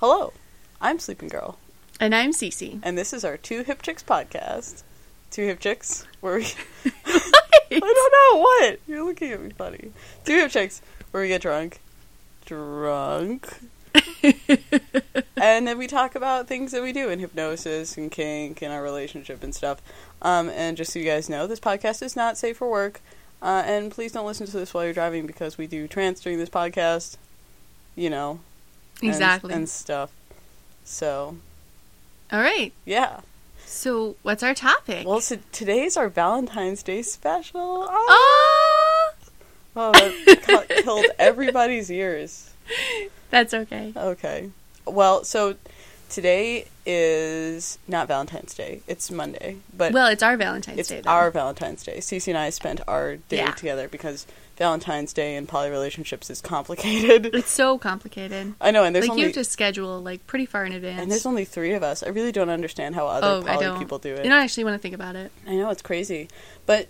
Hello, I'm Sleeping Girl. And I'm Cece. And this is our Two Hip Chicks podcast. Two Hip Chicks, where we... I don't know, what? You're looking at me funny. Two Hip Chicks, where we get drunk. And then we talk about things that we do in hypnosis and kink and our relationship and stuff. And just so you guys know, this podcast is not safe for work. And please don't listen to this while you're driving because we do trance during this podcast. You know. Exactly. And stuff. So. All right. Yeah. So what's our topic? Well, so today's our Valentine's Day special. Oh! Oh, that killed everybody's ears. That's okay. Okay. Well, so today is not Valentine's Day. It's Monday. But well, it's our Valentine's Day. It's our Valentine's Day. Cece and I spent our day together because Valentine's Day and poly relationships is complicated. It's so complicated. I know, and there's like only... you have to schedule like pretty far in advance. And there's only three of us. I really don't understand how other poly people do it. You don't actually want to think about it. I know, it's crazy. But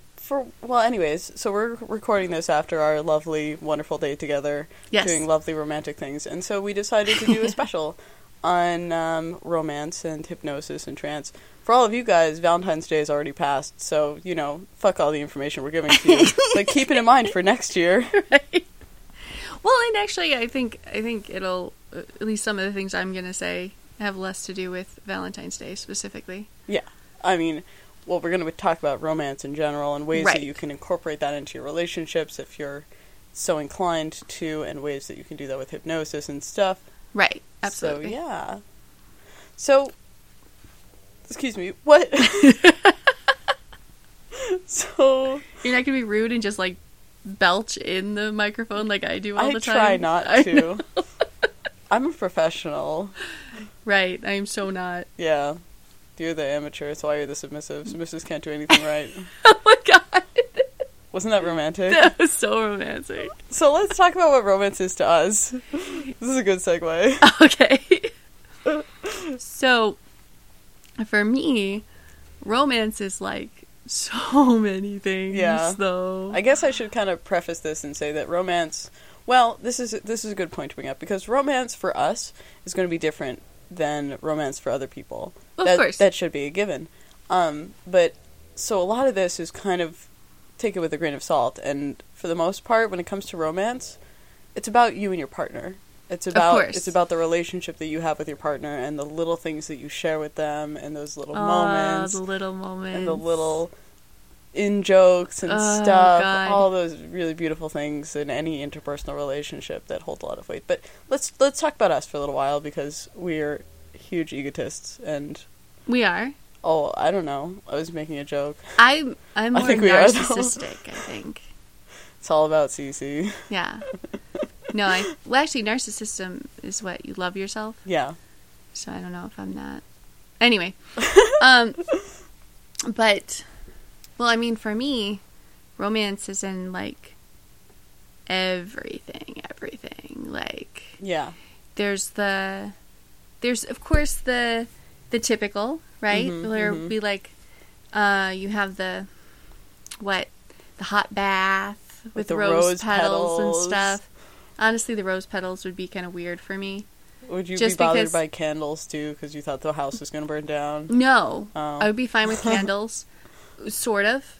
anyways, so we're recording this after our lovely, wonderful day together. Yes. Doing lovely romantic things. And so we decided to do a special on romance and hypnosis and trance. For all of you guys, Valentine's Day is already passed, so, you know, fuck all the information we're giving to you. Like, keep it in mind for next year. Right. Well, and actually, I think it'll, at least some of the things I'm going to say, have less to do with Valentine's Day specifically. Yeah. I mean, well, we're going to talk about romance in general and ways that you can incorporate that into your relationships if you're so inclined to, and ways that you can do that with hypnosis and stuff. Right. Absolutely. So, yeah. So, excuse me, what? So... You're not going to be rude and just, like, belch in the microphone like I do all the time? I try not to. I'm a professional. Right. I am so not. Yeah. You're the amateur. That's why you're the submissive. Submissives can't do anything right. Oh, my God. Wasn't that romantic? That was so romantic. So let's talk about what romance is to us. This is a good segue. Okay. So, for me, romance is like so many things, though. I guess I should kind of preface this and say that romance... Well, this is a good point to bring up, because romance for us is going to be different than romance for other people. Of course. That should be a given. But, so a lot of this is kind of... take it with a grain of salt, and for the most part when it comes to romance, it's about you and your partner. It's about the relationship that you have with your partner and the little things that you share with them and those little moments. The little moments. And the little in jokes and stuff. God. All those really beautiful things in any interpersonal relationship that hold a lot of weight. But let's talk about us for a little while, because we're huge egotists and we are. Oh, I don't know. I was making a joke. I'm more narcissistic, I think. It's all about Cece. Yeah. No, actually, narcissism is what? You love yourself? Yeah. So I don't know if I'm that. Anyway. But, well, I mean, for me, romance is in, like, everything. Like... Yeah. There's, of course, the typical... Right? Mm-hmm, there'll be like, you have the hot bath with the rose petals and stuff. Honestly, the rose petals would be kind of weird for me. Would you be bothered by candles too, because you thought the house was going to burn down? No. Oh. I would be fine with candles, sort of.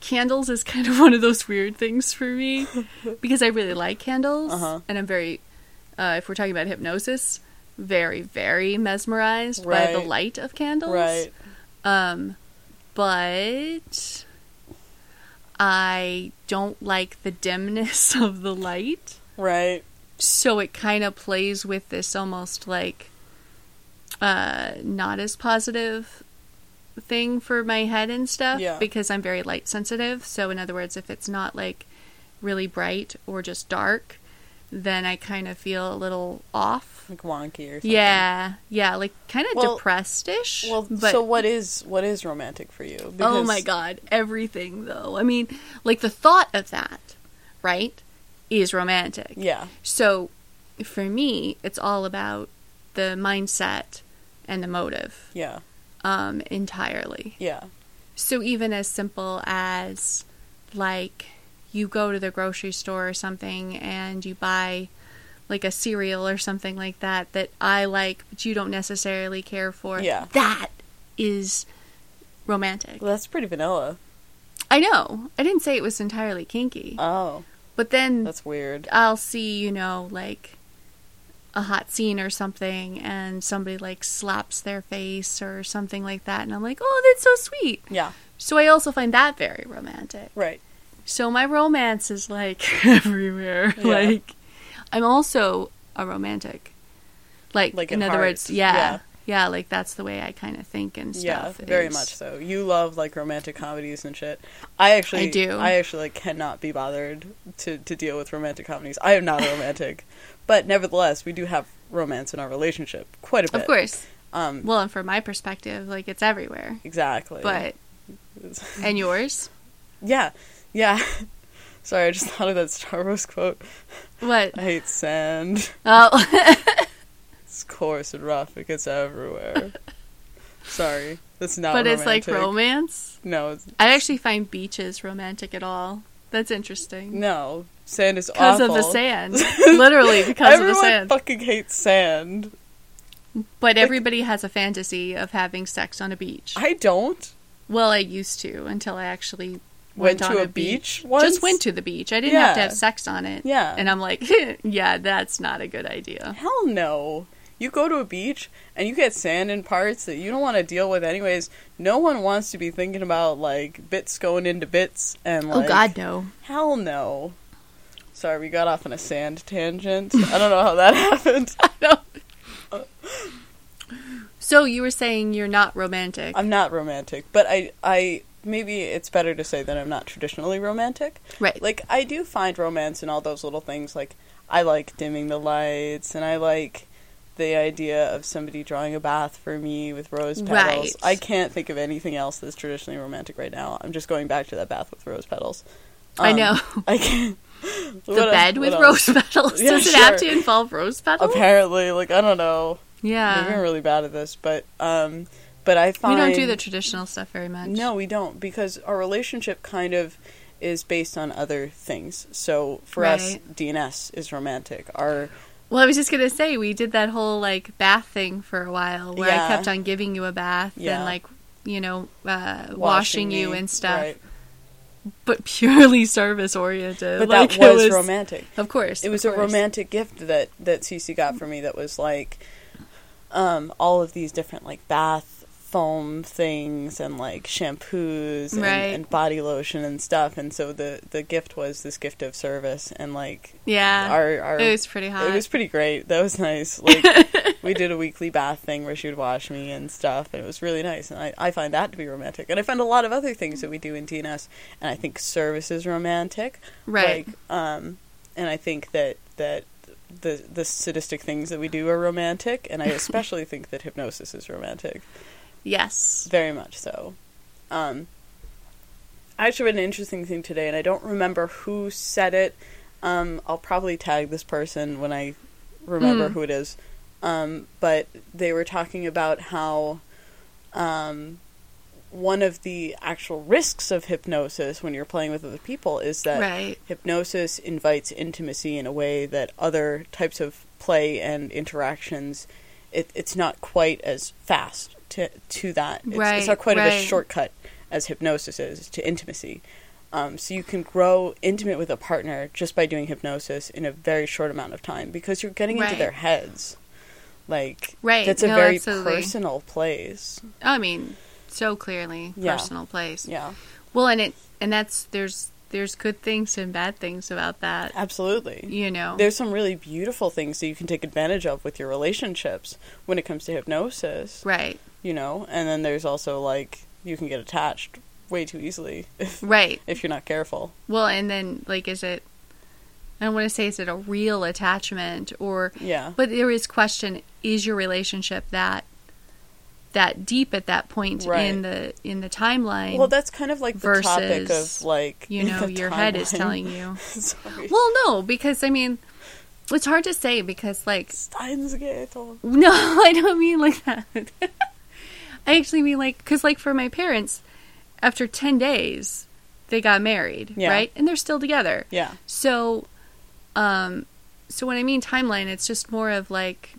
Candles is kind of one of those weird things for me, because I really like candles, and I'm very, if we're talking about hypnosis... very, very mesmerized by the light of candles. Right. But I don't like the dimness of the light. Right. So it kind of plays with this almost like not as positive thing for my head and stuff, because I'm very light sensitive. So in other words, if it's not like really bright or just dark, then I kind of feel a little off. Like wonky or something. Yeah, like kind of depressed-ish. Well, but... so what is romantic for you? Because... Oh my God, everything though. I mean, like the thought of that, right, is romantic. Yeah. So for me, it's all about the mindset and the motive. Yeah. Entirely. Yeah. So even as simple as like... you go to the grocery store or something and you buy like a cereal or something like that that I like but you don't necessarily care for. Yeah. That is romantic. Well, that's pretty vanilla. I know. I didn't say it was entirely kinky. Oh. But then... That's weird. I'll see, you know, like, a hot scene or something, and somebody, like, slaps their face or something like that, and I'm like, oh, that's so sweet. Yeah. So I also find that very romantic. Right. So my romance is, like, everywhere. Yeah. Like, I'm also a romantic. Like in other words, yeah. Yeah, like, that's the way I kind of think and stuff. Yeah, very much so. You love, like, romantic comedies and shit. I do. I actually, like, cannot be bothered to deal with romantic comedies. I am not a romantic. But nevertheless, we do have romance in our relationship quite a bit. Of course. Well, and from my perspective, like, it's everywhere. Exactly. But, and yours? Yeah. Yeah. Sorry, I just thought of that Star Wars quote. What? I hate sand. Oh. It's coarse and rough. It gets everywhere. Sorry. That's not romantic. But it's like romance? No. I actually find beaches romantic at all. That's interesting. No. Sand is awful. Because of the sand. Literally because of the sand. Everyone fucking hates sand. But like, everybody has a fantasy of having sex on a beach. I don't. Well, I used to until I actually... Went to a beach once? Just went to the beach. I didn't have to have sex on it. Yeah. And I'm like, yeah, that's not a good idea. Hell no. You go to a beach and you get sand in parts that you don't want to deal with anyways. No one wants to be thinking about, like, bits going into bits and, like... Oh, God, no. Hell no. Sorry, we got off on a sand tangent. I don't know how that happened. I don't... So you were saying you're not romantic. I'm not romantic, but I maybe it's better to say that I'm not traditionally romantic. Right. Like, I do find romance in all those little things. Like, I like dimming the lights, and I like the idea of somebody drawing a bath for me with rose petals. Right. I can't think of anything else that's traditionally romantic right now. I'm just going back to that bath with rose petals. I know. I can't. The bed with rose petals? Yeah, does it have to involve rose petals? Apparently. Like, I don't know. Yeah. We're really bad at this, but... But I find... We don't do the traditional stuff very much. No, we don't, because our relationship kind of is based on other things. So, for us, DNS is romantic. Well, I was just going to say, we did that whole, like, bath thing for a while, where I kept on giving you a bath and, like, you know, washing you and stuff. Right. But purely service-oriented. But like, that was romantic. Of course. It was a romantic gift that Cece got for me that was, like, all of these different, like, bath foam things and like shampoos and, and body lotion and stuff, and so the gift was this gift of service, and like our it was pretty hot. It was pretty great. That was nice. Like we did a weekly bath thing where she would wash me and stuff, and it was really nice, and I find that to be romantic. And I find a lot of other things that we do in DNS, and I think service is romantic. Right. Like and I think that the sadistic things that we do are romantic, and I especially think that hypnosis is romantic. Yes. Very much so. I actually read an interesting thing today, and I don't remember who said it. I'll probably tag this person when I remember who it is. But they were talking about how one of the actual risks of hypnosis when you're playing with other people is that hypnosis invites intimacy in a way that other types of play and interactions, it's not quite as fast. To that. It's not quite a shortcut as hypnosis is to intimacy. So you can grow intimate with a partner just by doing hypnosis in a very short amount of time because you're getting into their heads. Like, that's a very personal place. I mean, so clearly personal place. Yeah. Well, and that's, there's good things and bad things about that. Absolutely. You know. There's some really beautiful things that you can take advantage of with your relationships when it comes to hypnosis. Right. You know, and then there's also, like, you can get attached way too easily. If you're not careful. Well, and then, like, I don't want to say is it a real attachment or... Yeah. But there is question, is your relationship that deep at that point in the timeline. Well, that's kind of like versus, the topic of like you know your timeline. Head is telling you. Sorry. Well, no, because I mean, it's hard to say because like Steins Gate. No, I don't mean like that. I actually mean like because like for my parents, after 10 days, they got married, and they're still together. Yeah. So, So when I mean timeline, it's just more of like,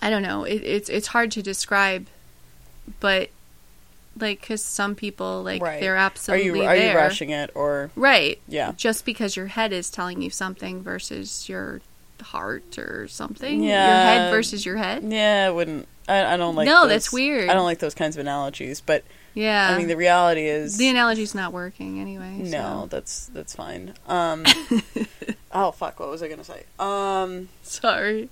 I don't know, it's hard to describe, but like, because some people, like, right, they're absolutely are you rushing it, or right, yeah, just because your head is telling you something versus your heart or something, yeah, your head versus your head, yeah, I don't like. No, that's weird. I don't like those kinds of analogies, but yeah, I mean, the reality is the analogy's not working anyway. No, so that's fine. Oh fuck, what was I gonna say? Sorry.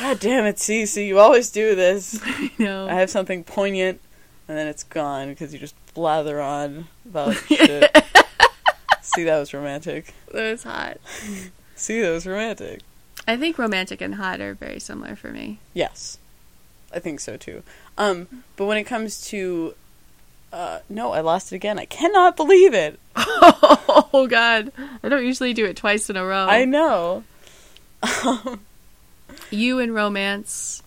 God damn it, Cece, you always do this. I know. I have something poignant, and then it's gone because you just blather on about shit. See, that was romantic. That was hot. See, that was romantic. I think romantic and hot are very similar for me. Yes, I think so too. But when it comes to, no, I lost it again. I cannot believe it. Oh God, I don't usually do it twice in a row. I know. You and romance,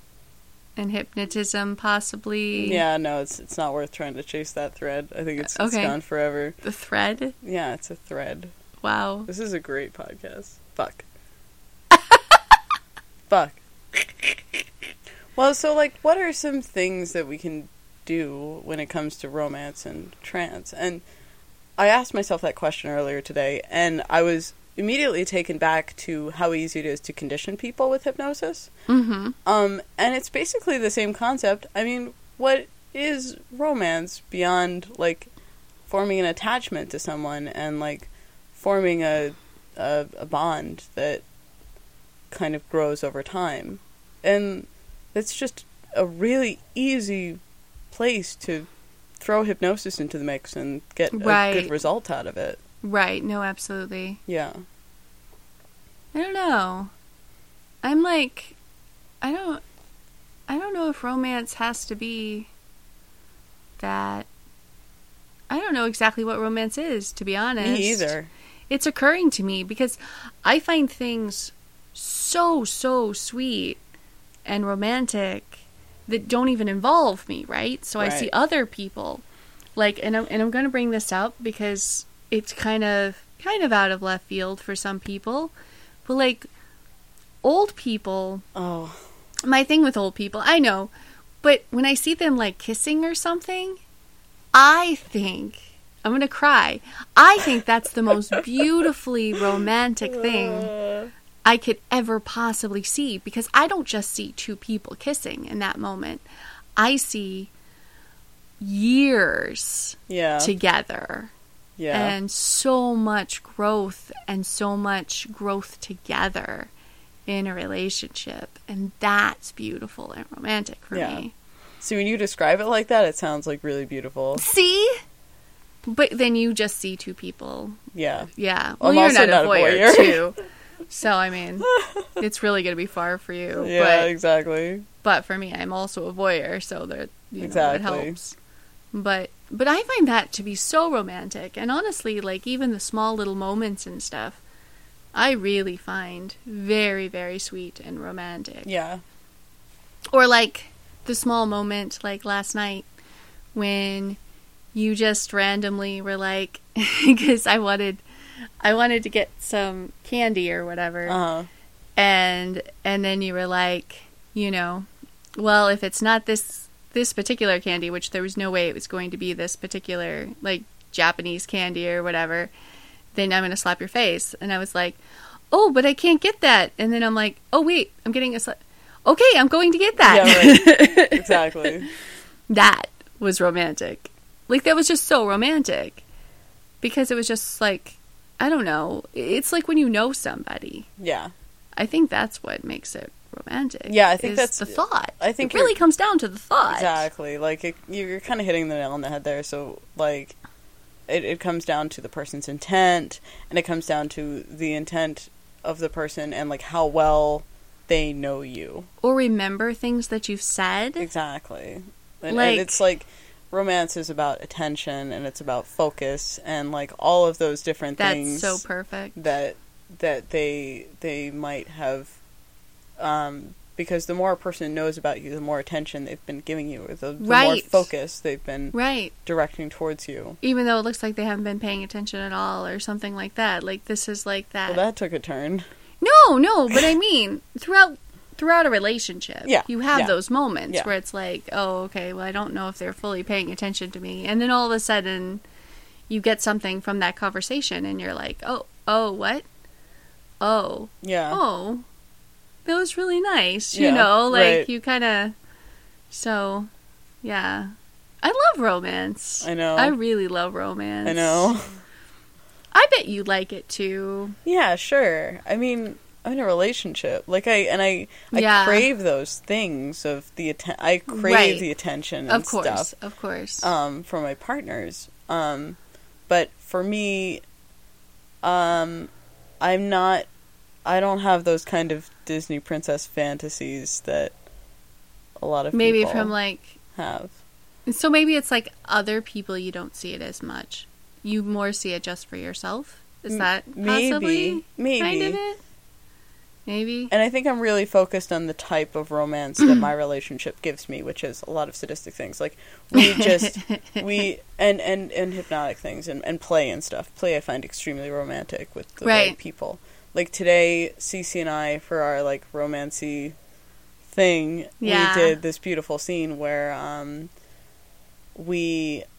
and hypnotism, possibly. Yeah, no, it's not worth trying to chase that thread. I think it's gone forever. The thread? Yeah, it's a thread. Wow. This is a great podcast. Fuck. Fuck. Well, so, like, what are some things that we can do when it comes to romance and trance? And I asked myself that question earlier today, and I was immediately taken back to how easy it is to condition people with hypnosis. Mm-hmm. And it's basically the same concept. I mean, what is romance beyond, like, forming an attachment to someone and, like, forming a bond that kind of grows over time? And it's just a really easy place to throw hypnosis into the mix and get a good result out of it. Right, no, absolutely. Yeah. I don't know. I'm like, I don't know if romance has to be that. I don't know exactly what romance is, to be honest. Me either. It's occurring to me because I find things so sweet and romantic that don't even involve me, right? So right. I see other people, like, and I'm going to bring this up because it's kind of out of left field for some people, but like old people. Oh, my thing with old people, I know, but when I see them like kissing or something, I think I'm going to cry. I think that's the most beautifully romantic thing I could ever possibly see, because I don't just see two people kissing in that moment. I see years together. Yeah. And so much growth together in a relationship. And that's beautiful and romantic for me. So when you describe it like that, it sounds like really beautiful. See? But then you just see two people. Yeah. Yeah. Well, you're not a voyeur too. So, I mean, it's really going to be far for you. Yeah, exactly. But for me, I'm also a voyeur, so that, that helps. But I find that to be so romantic. And honestly, like, even the small little moments and stuff, I really find very, very sweet and romantic. Yeah. Or, like, the small moment, like, last night when you just randomly were like, because I wanted to get some candy or whatever. Uh-huh. And then you were like, well, if it's not this particular candy, which there was no way it was going to be this particular, like, Japanese candy or whatever, then I'm going to slap your face. And I was like, oh, but I can't get that. And then I'm like, oh, wait, I'm getting a slap. Okay, I'm going to get that. Yeah, right. Exactly. That was romantic. Like, that was just so romantic. Because it was just like, I don't know. It's like when you know somebody. Yeah. I think that's what makes it romantic. Yeah, I think that's the thought. I think it really comes down to the thought. Exactly. Like, you're kind of hitting the nail on the head there. So, like, it comes down to the person's intent, and it comes down to the intent of the person and, like, how well they know you. Or remember things that you've said. Exactly. And it's like, romance is about attention, and it's about focus, and, like, all of those different things. That's so perfect. That they might have, because the more a person knows about you, the more attention they've been giving you, or the more focus they've been directing towards you. Even though it looks like they haven't been paying attention at all, or something like that. Like, this is like that. Well, that took a turn. No, but I mean, throughout a relationship, you have those moments where it's like, oh, okay, well, I don't know if they're fully paying attention to me. And then all of a sudden, you get something from that conversation, and you're like, oh, what? Oh. Yeah. Oh. That was really nice, you know? Like, you kind of... So, yeah. I love romance. I know. I really love romance. I know. I bet you like it, too. Yeah, sure. I mean, I'm in a relationship. Like, I crave those things of the... I crave the attention and stuff. Of course. For my partners. But for me, I'm not... I don't have those kind of Disney princess fantasies that a lot of maybe people from like have. So maybe it's like other people you don't see it as much. You more see it just for yourself. Is that maybe kind of it? Maybe. And I think I'm really focused on the type of romance that my relationship gives me, which is a lot of sadistic things. Like we just and hypnotic things and play and stuff. Play I find extremely romantic with the right people. Like, today, Cece and I, for our, like, romancy thing, we did this beautiful scene where,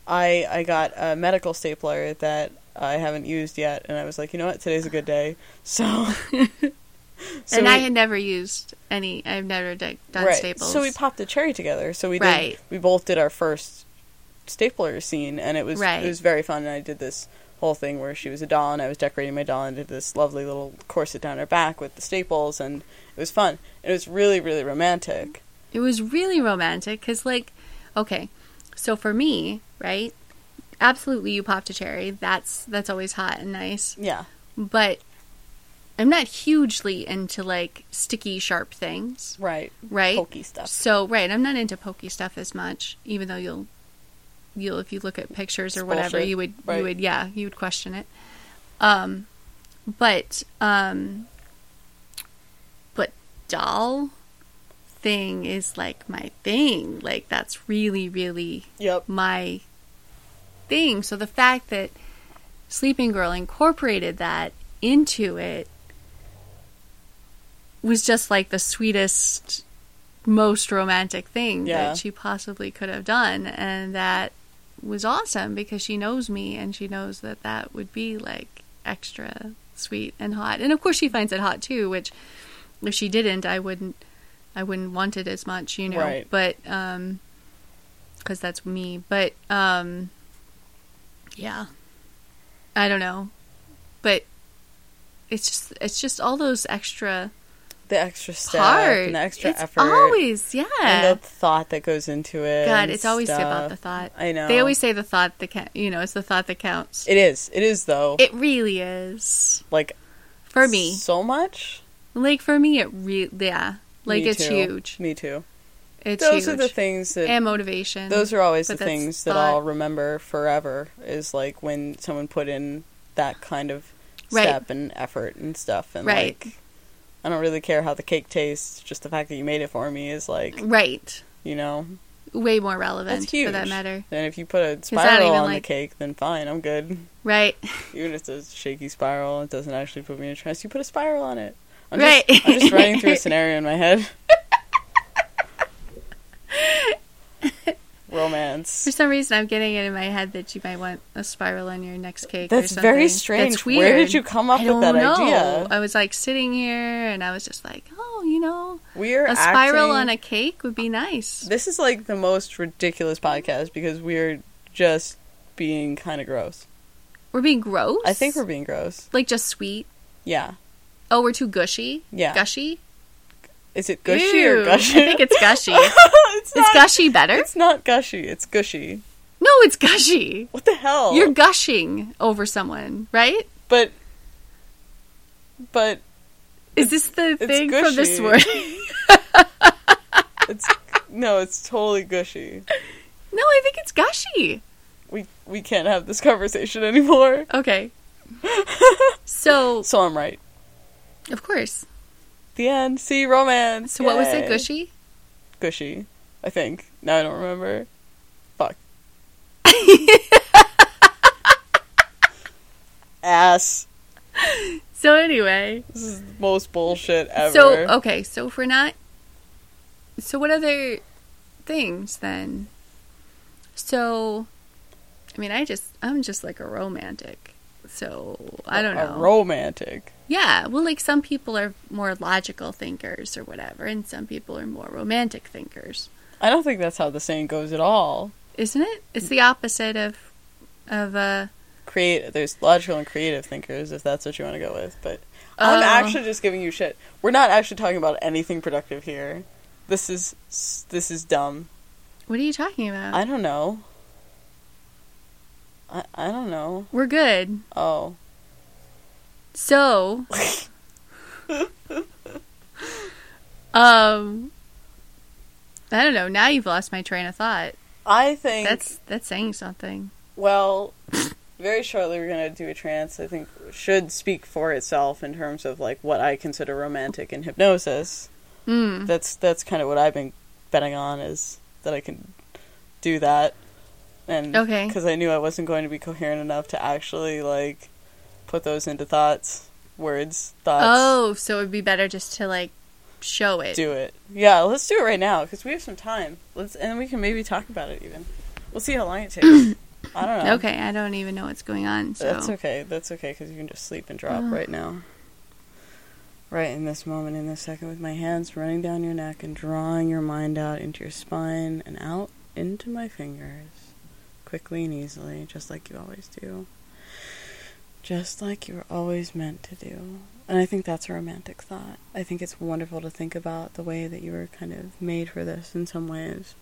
I got a medical stapler that I haven't used yet, and I was like, you know what, today's a good day, so... And I had never used any, I've never done staples. So we popped a cherry together, so we both did our first stapler scene, and it was very fun, and I did this whole thing where she was a doll and I was decorating my doll and did this lovely little corset down her back with the staples, and it was fun. It was really, really romantic. It was really romantic because, like, okay, so for me, right, absolutely you popped a cherry. That's always hot and nice. Yeah. But I'm not hugely into, like, sticky, sharp things. Right. Right? Pokey stuff. So, right, I'm not into pokey stuff as much, even though you'll if you look at pictures or whatever, bullshit. you would question it. But doll thing is like my thing. Like that's really, really my thing. So the fact that Sleeping Girl incorporated that into it was just like the sweetest, most romantic thing that she possibly could have done, and that was awesome because she knows me and she knows that would be like extra sweet and hot. And of course she finds it hot too, which if she didn't, I wouldn't want it as much, you know, but because that's me, but I don't know, but it's just all those extra effort always and the thought that goes into it. God, it's always about the thought. I know, they always say the thought that it's the thought that counts. It is though, it really is. Like for me, so much, like for me it really like me, it's too. Huge. Me too. It's those huge. Are the things that and motivation, those are always the things that I'll remember forever, is like when someone put in that kind of step and effort and stuff, and like I don't really care how the cake tastes. Just the fact that you made it for me is like... Right. You know? Way more relevant, for that matter. And if you put a spiral on the cake, then fine, I'm good. Right. Even if it's a shaky spiral, it doesn't actually put me in a trance. You put a spiral on it. I'm just running through a scenario in my head. Romance. For some reason, I'm getting it in my head that you might want a spiral on your next cake. That's or something. Very strange. That's weird. Where did you come up with that idea? I was like sitting here, and I was just like, oh, you know, a spiral on a cake would be nice. This is like the most ridiculous podcast because we're just being kind of gross. We're being gross? I think we're being gross. Like just sweet? Yeah. Oh, we're too gushy? Yeah. Gushy? Is it gushy or gushy? I think it's gushy. It's gushy better? It's not gushy. It's gushy. No, it's gushy. What the hell? You're gushing over someone, right? But is this the thing gushy. From this word? It's totally gushy. No, I think it's gushy. We can't have this conversation anymore. Okay. So I'm right. Of course. The end. See, romance. So Yay. What was it? Gushy? Gushy, I think. Now I don't remember. Fuck. Ass. So anyway. This is the most bullshit ever. So if we're not... So what other things then? So, I mean, I'm just like a romantic. So, I don't know. A romantic? Yeah. Well, like some people are more logical thinkers or whatever, and some people are more romantic thinkers. I don't think that's how the saying goes at all. Isn't it? It's the opposite of creative. There's logical and creative thinkers, if that's what you want to go with. But I'm actually just giving you shit. We're not actually talking about anything productive here. This is dumb. What are you talking about? I don't know. I don't know. We're good. Oh. So. I don't know. Now you've lost my train of thought. I think that's saying something. Well, very shortly we're gonna do a trance. I think should speak for itself in terms of like what I consider romantic in hypnosis. Mm. That's kind of what I've been betting on, is that I can do that, and because I knew I wasn't going to be coherent enough to actually like put those into thoughts. Oh, so it'd be better just to like show it. Do it. Yeah, let's do it right now because we have some time. And we can maybe talk about it even. We'll see how long it takes. I don't know. Okay, I don't even know what's going on. So. That's okay because you can just sleep and drop right now. Right in this moment, in this second, with my hands running down your neck and drawing your mind out into your spine and out into my fingers. Quickly and easily, just like you always do. Just like you were always meant to do. And I think that's a romantic thought. I think it's wonderful to think about the way that you were kind of made for this in some ways.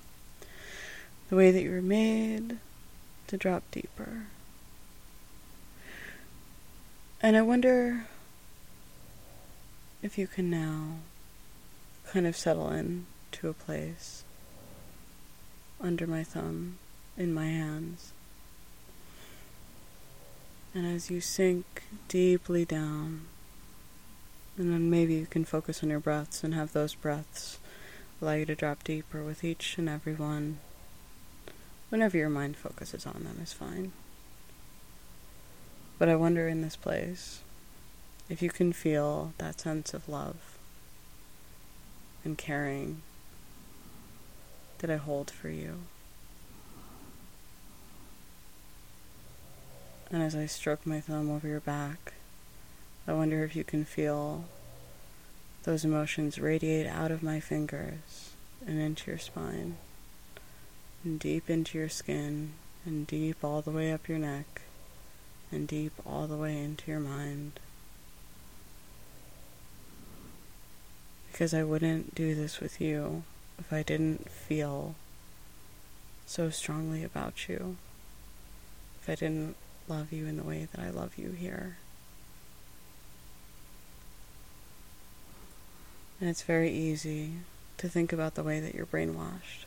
The way that you were made to drop deeper. And I wonder if you can now kind of settle in to a place under my thumb, in my hands. And as you sink deeply down, and then maybe you can focus on your breaths and have those breaths allow you to drop deeper with each and every one. Whenever your mind focuses on them is fine. But I wonder in this place if you can feel that sense of love and caring that I hold for you. And as I stroke my thumb over your back, I wonder if you can feel those emotions radiate out of my fingers and into your spine, and deep into your skin, and deep all the way up your neck, and deep all the way into your mind. Because I wouldn't do this with you if I didn't feel so strongly about you, if I didn't love you in the way that I love you here. And it's very easy to think about the way that you're brainwashed,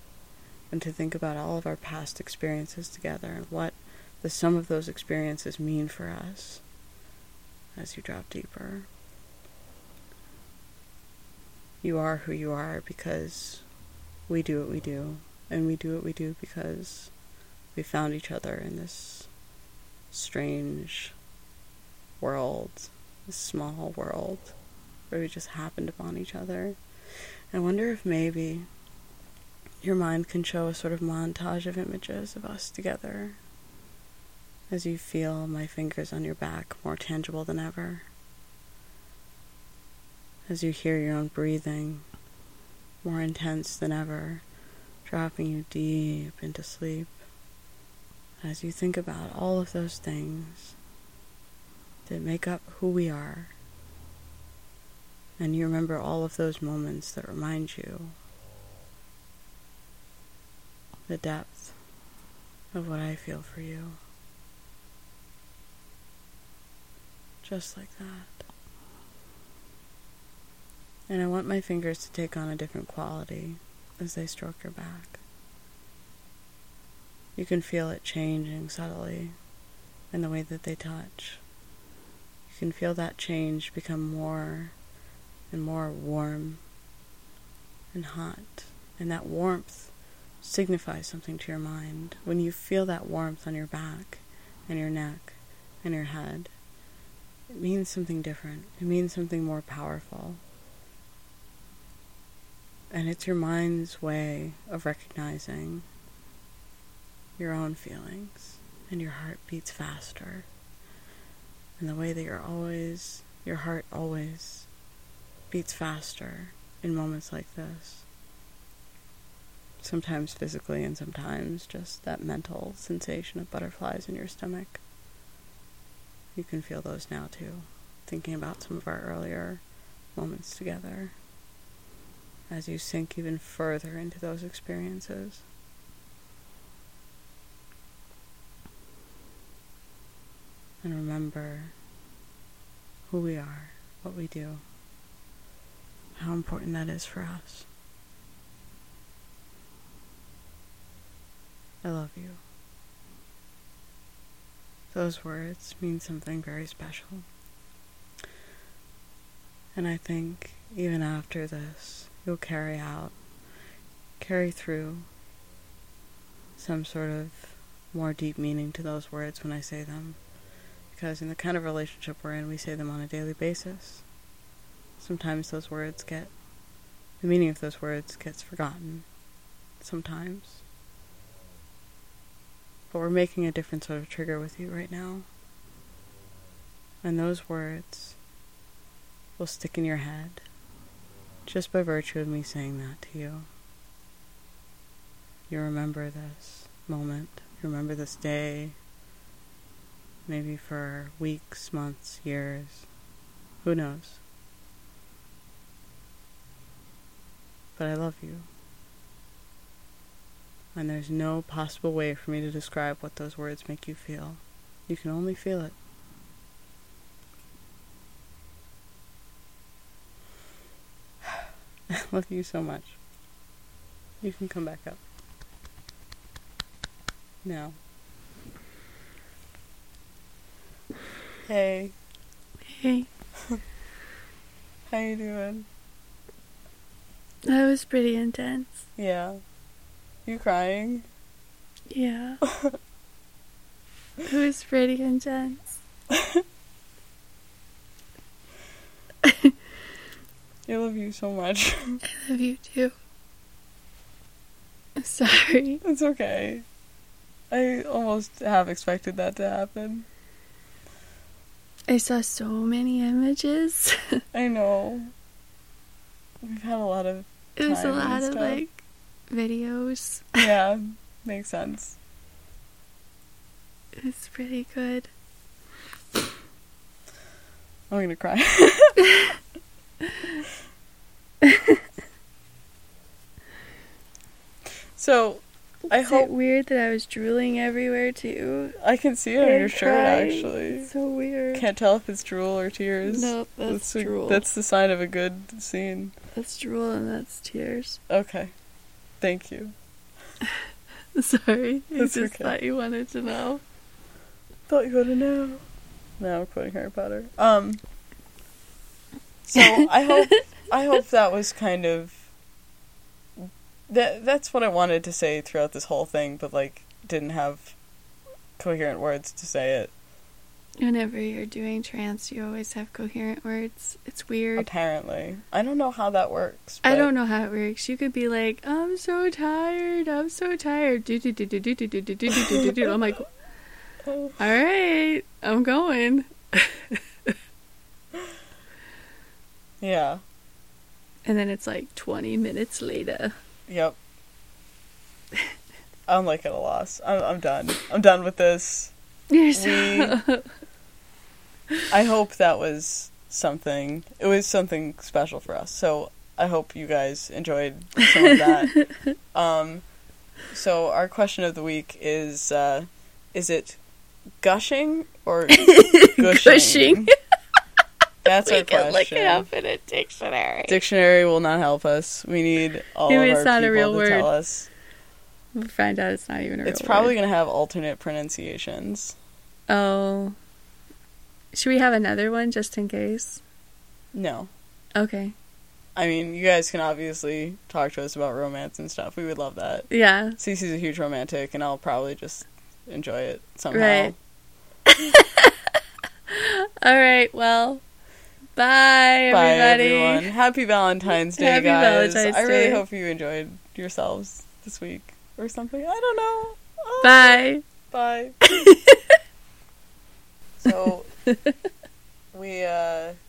and to think about all of our past experiences together and what the sum of those experiences mean for us as you drop deeper. You are who you are because we do what we do, and we do what we do because we found each other in this strange world, this small world where we just happened upon each other. I wonder if maybe your mind can show a sort of montage of images of us together as you feel my fingers on your back more tangible than ever. As you hear your own breathing, more intense than ever, dropping you deep into sleep. As you think about all of those things that make up who we are, and you remember all of those moments that remind you the depth of what I feel for you. Just like that. And I want my fingers to take on a different quality as they stroke your back. You can feel it changing subtly in the way that they touch. You can feel that change become more and more warm and hot. And that warmth signifies something to your mind. When you feel that warmth on your back and your neck and your head, It means something different. It means something more powerful. And it's your mind's way of recognizing your own feelings. And your heart beats faster. And the way that your heart always beats faster in moments like this. Sometimes physically and sometimes just that mental sensation of butterflies in your stomach. You can feel those now too, thinking about some of our earlier moments together, as you sink even further into those experiences. And remember who we are, what we do, how important that is for us. I love you. Those words mean something very special. And I think even after this, you'll carry through some sort of more deep meaning to those words when I say them. Because in the kind of relationship we're in, we say them on a daily basis. Sometimes the meaning of those words gets forgotten. Sometimes. But we're making a different sort of trigger with you right now. And those words will stick in your head just by virtue of me saying that to you. You remember this moment. You remember this day. Maybe for weeks, months, years. Who knows? But I love you. And there's no possible way for me to describe what those words make you feel. You can only feel it. I love you so much. You can come back up. Now. Hey. Hey. How you doing? That was pretty intense. Yeah. You crying? Yeah. It was pretty intense. I love you so much. I love you too. I'm sorry. It's okay. I almost have expected that to happen. I saw so many images. I know. We've had a lot of time. It was a lot of videos. Yeah, makes sense. It's pretty good. I'm gonna cry. Is it weird that I was drooling everywhere too? I can see it on your shirt actually. It's so weird. Can't tell if it's drool or tears. No, that's drool. That's the sign of a good scene. That's drool and that's tears. Okay. Thank you. Sorry, I just thought you wanted to know. Thought you wanted to know. Now I'm quoting Harry Potter. So I hope that was kind of that's what I wanted to say throughout this whole thing, but didn't have coherent words to say it. Whenever you're doing trance, you always have coherent words. It's weird. Apparently. I don't know how that works. I don't know how it works. You could be like, I'm so tired. I'm so tired. Do-do-do-do-do-do-do-do-do-do-do. I'm like, all right, I'm going. Yeah. And then it's 20 minutes later. Yep. I'm at a loss. I'm done. I'm done with this. I hope that was something. It was something special for us. So I hope you guys enjoyed some of that. So our question of the week is it gushing or gushing? That's our question. We can look it up in a dictionary. Dictionary will not help us. We need all of our people to tell us. We'll find out it's not even a real word. It's probably going to have alternate pronunciations. Oh. Should we have another one just in case? No. Okay. I mean, you guys can obviously talk to us about romance and stuff. We would love that. Yeah. Cece's a huge romantic, and I'll probably just enjoy it somehow. Right. All right, well, bye, everybody. Bye, everyone. Happy Valentine's Day, Happy guys. Valentine's I really Day. Hope you enjoyed yourselves this week or something. I don't know. Oh, bye. Bye. So, we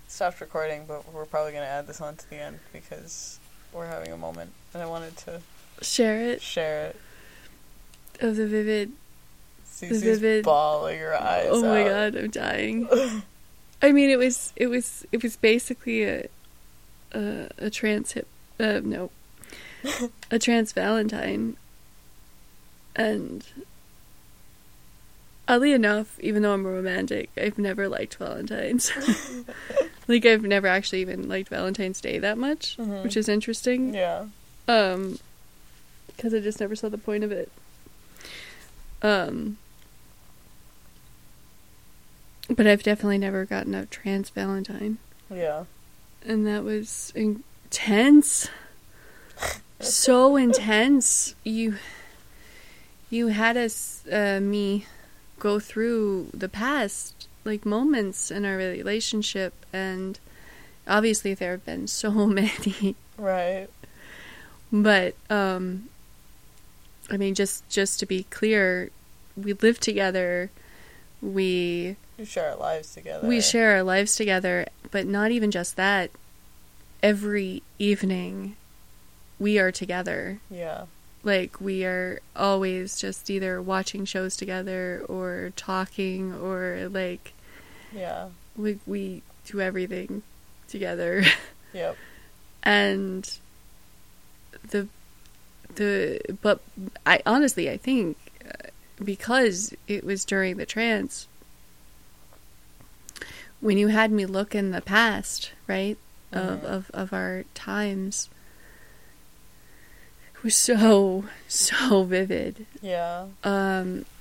stopped recording, but we're probably going to add this on to the end because we're having a moment, and I wanted to share it. Of the vivid... Cece's bawling her eyes out. Oh my god, I'm dying. I mean, it was basically a trans hip... no. A trans Valentine. And... oddly enough, even though I'm romantic, I've never liked Valentine's. Like, I've never actually even liked Valentine's Day that much, mm-hmm. which is interesting. Yeah. Because I just never saw the point of it. But I've definitely never gotten a trans Valentine. Yeah. And that was intense. So intense. You had us, me... go through the past, like, moments in our relationship, and obviously there have been so many. Right. But, I mean, just to be clear, we live together, we share our lives together. We share our lives together, but not even just that. Every evening, we are together. Yeah. Like, we are always just either watching shows together or talking or, like... Yeah. We do everything together. Yep. And But I think because it was during the trance, when you had me look in the past, right, mm-hmm. of our times... was so vivid. Yeah.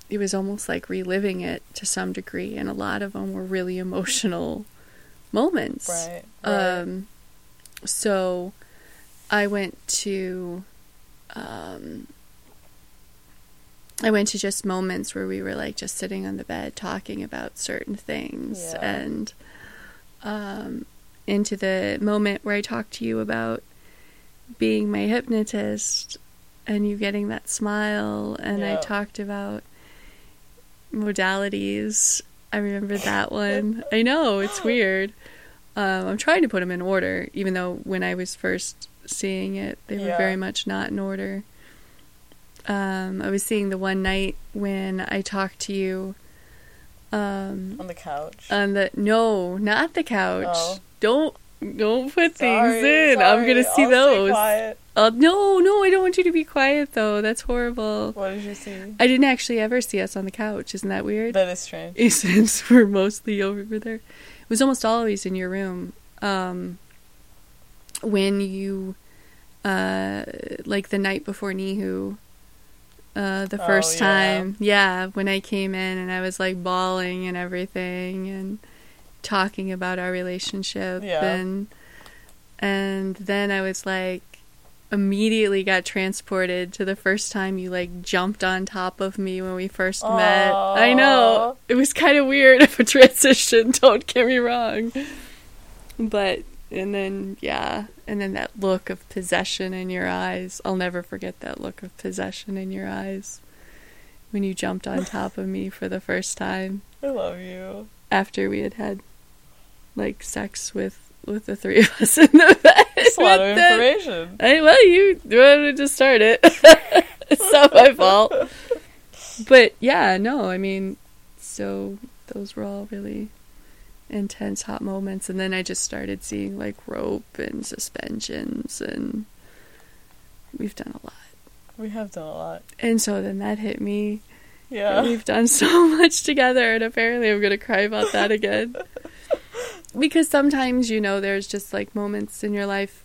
It was almost like reliving it to some degree, and a lot of them were really emotional moments. Right. So I went to just moments where we were, like, just sitting on the bed talking about certain things. Yeah. And into the moment where I talked to you about being my hypnotist and you getting that smile, and yeah. I talked about modalities. I remember that one. I know, it's weird. I'm trying to put them in order, even though when I was first seeing it, they were very much not in order. I was seeing the one night when I talked to you on the couch. No, not the couch. Oh. Don't put things in. I'm going to see those. Stay quiet. No, I don't want you to be quiet, though. That's horrible. What did you see? I didn't actually ever see us on the couch. Isn't that weird? That is strange. Since we're mostly over there. It was almost always in your room. When you, like, the night before Nihu, the first time. Yeah, when I came in and I was, like, bawling and everything, and... talking about our relationship. Yeah. and then I was like, immediately got transported to the first time you, like, jumped on top of me when we first met. I know, it was kind of weird of a transition, don't get me wrong, but and then that look of possession in your eyes. I'll never forget that look of possession in your eyes when you jumped on top of me for the first time. I love you. After we had, like, sex with the three of us in the bed. That's a lot of information. You wanted to start it. It's not my fault. But, yeah, no, I mean, so those were all really intense, hot moments. And then I just started seeing, like, rope and suspensions, and we've done a lot. We have done a lot. And so then that hit me. Yeah. And we've done so much together, and apparently I'm going to cry about that again. Because sometimes, you know, there's just, like, moments in your life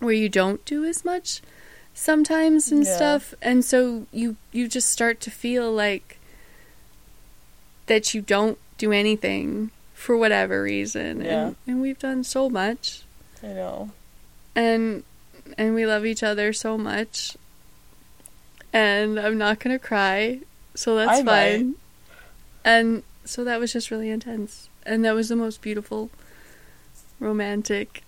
where you don't do as much sometimes and stuff. And so you just start to feel like that you don't do anything for whatever reason. Yeah. And we've done so much. I know. And we love each other so much. And I'm not going to cry, so that's fine. And So that was just really intense. And that was the most beautiful, romantic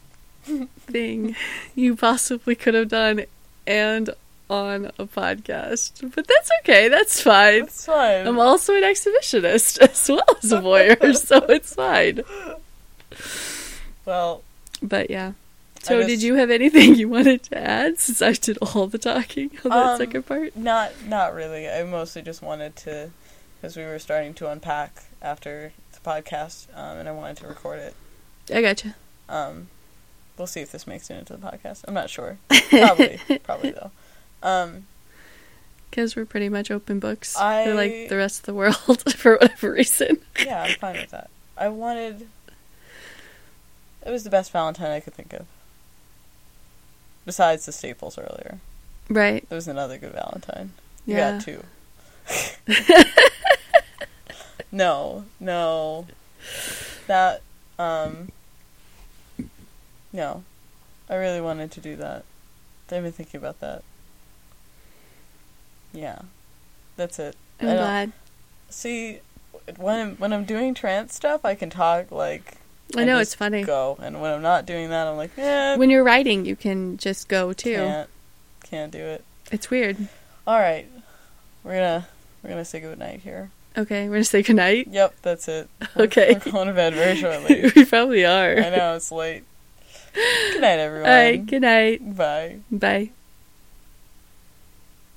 thing you possibly could have done and on a podcast. But that's okay. That's fine. That's fine. I'm also an exhibitionist as well as a voyeur, so it's fine. Well. But yeah. So did you have anything you wanted to add since I did all the talking on that second part? Not really. I mostly just wanted to, because we were starting to unpack after the podcast, and I wanted to record it. I gotcha. We'll see if this makes it into the podcast. I'm not sure. Probably though. Because we're pretty much open books for like the rest of the world for whatever reason. Yeah, I'm fine with that. It was the best Valentine I could think of. Besides the staples earlier. Right. There was another good Valentine. You got two. No. That, no. I really wanted to do that. I've been thinking about that. Yeah. That's it. I'm glad. See, when I'm doing trance stuff, I can talk, like... I know, it's funny. Go, and when I'm not doing that, I'm like, eh. When you're writing, you can just go too. Can't do it. It's weird. All right, we're gonna say goodnight here. Okay, we're gonna say goodnight. Yep, that's it. Okay, we're going to bed very shortly. We probably are. I know it's late. Good night, everyone. All right, good night. Bye. Bye.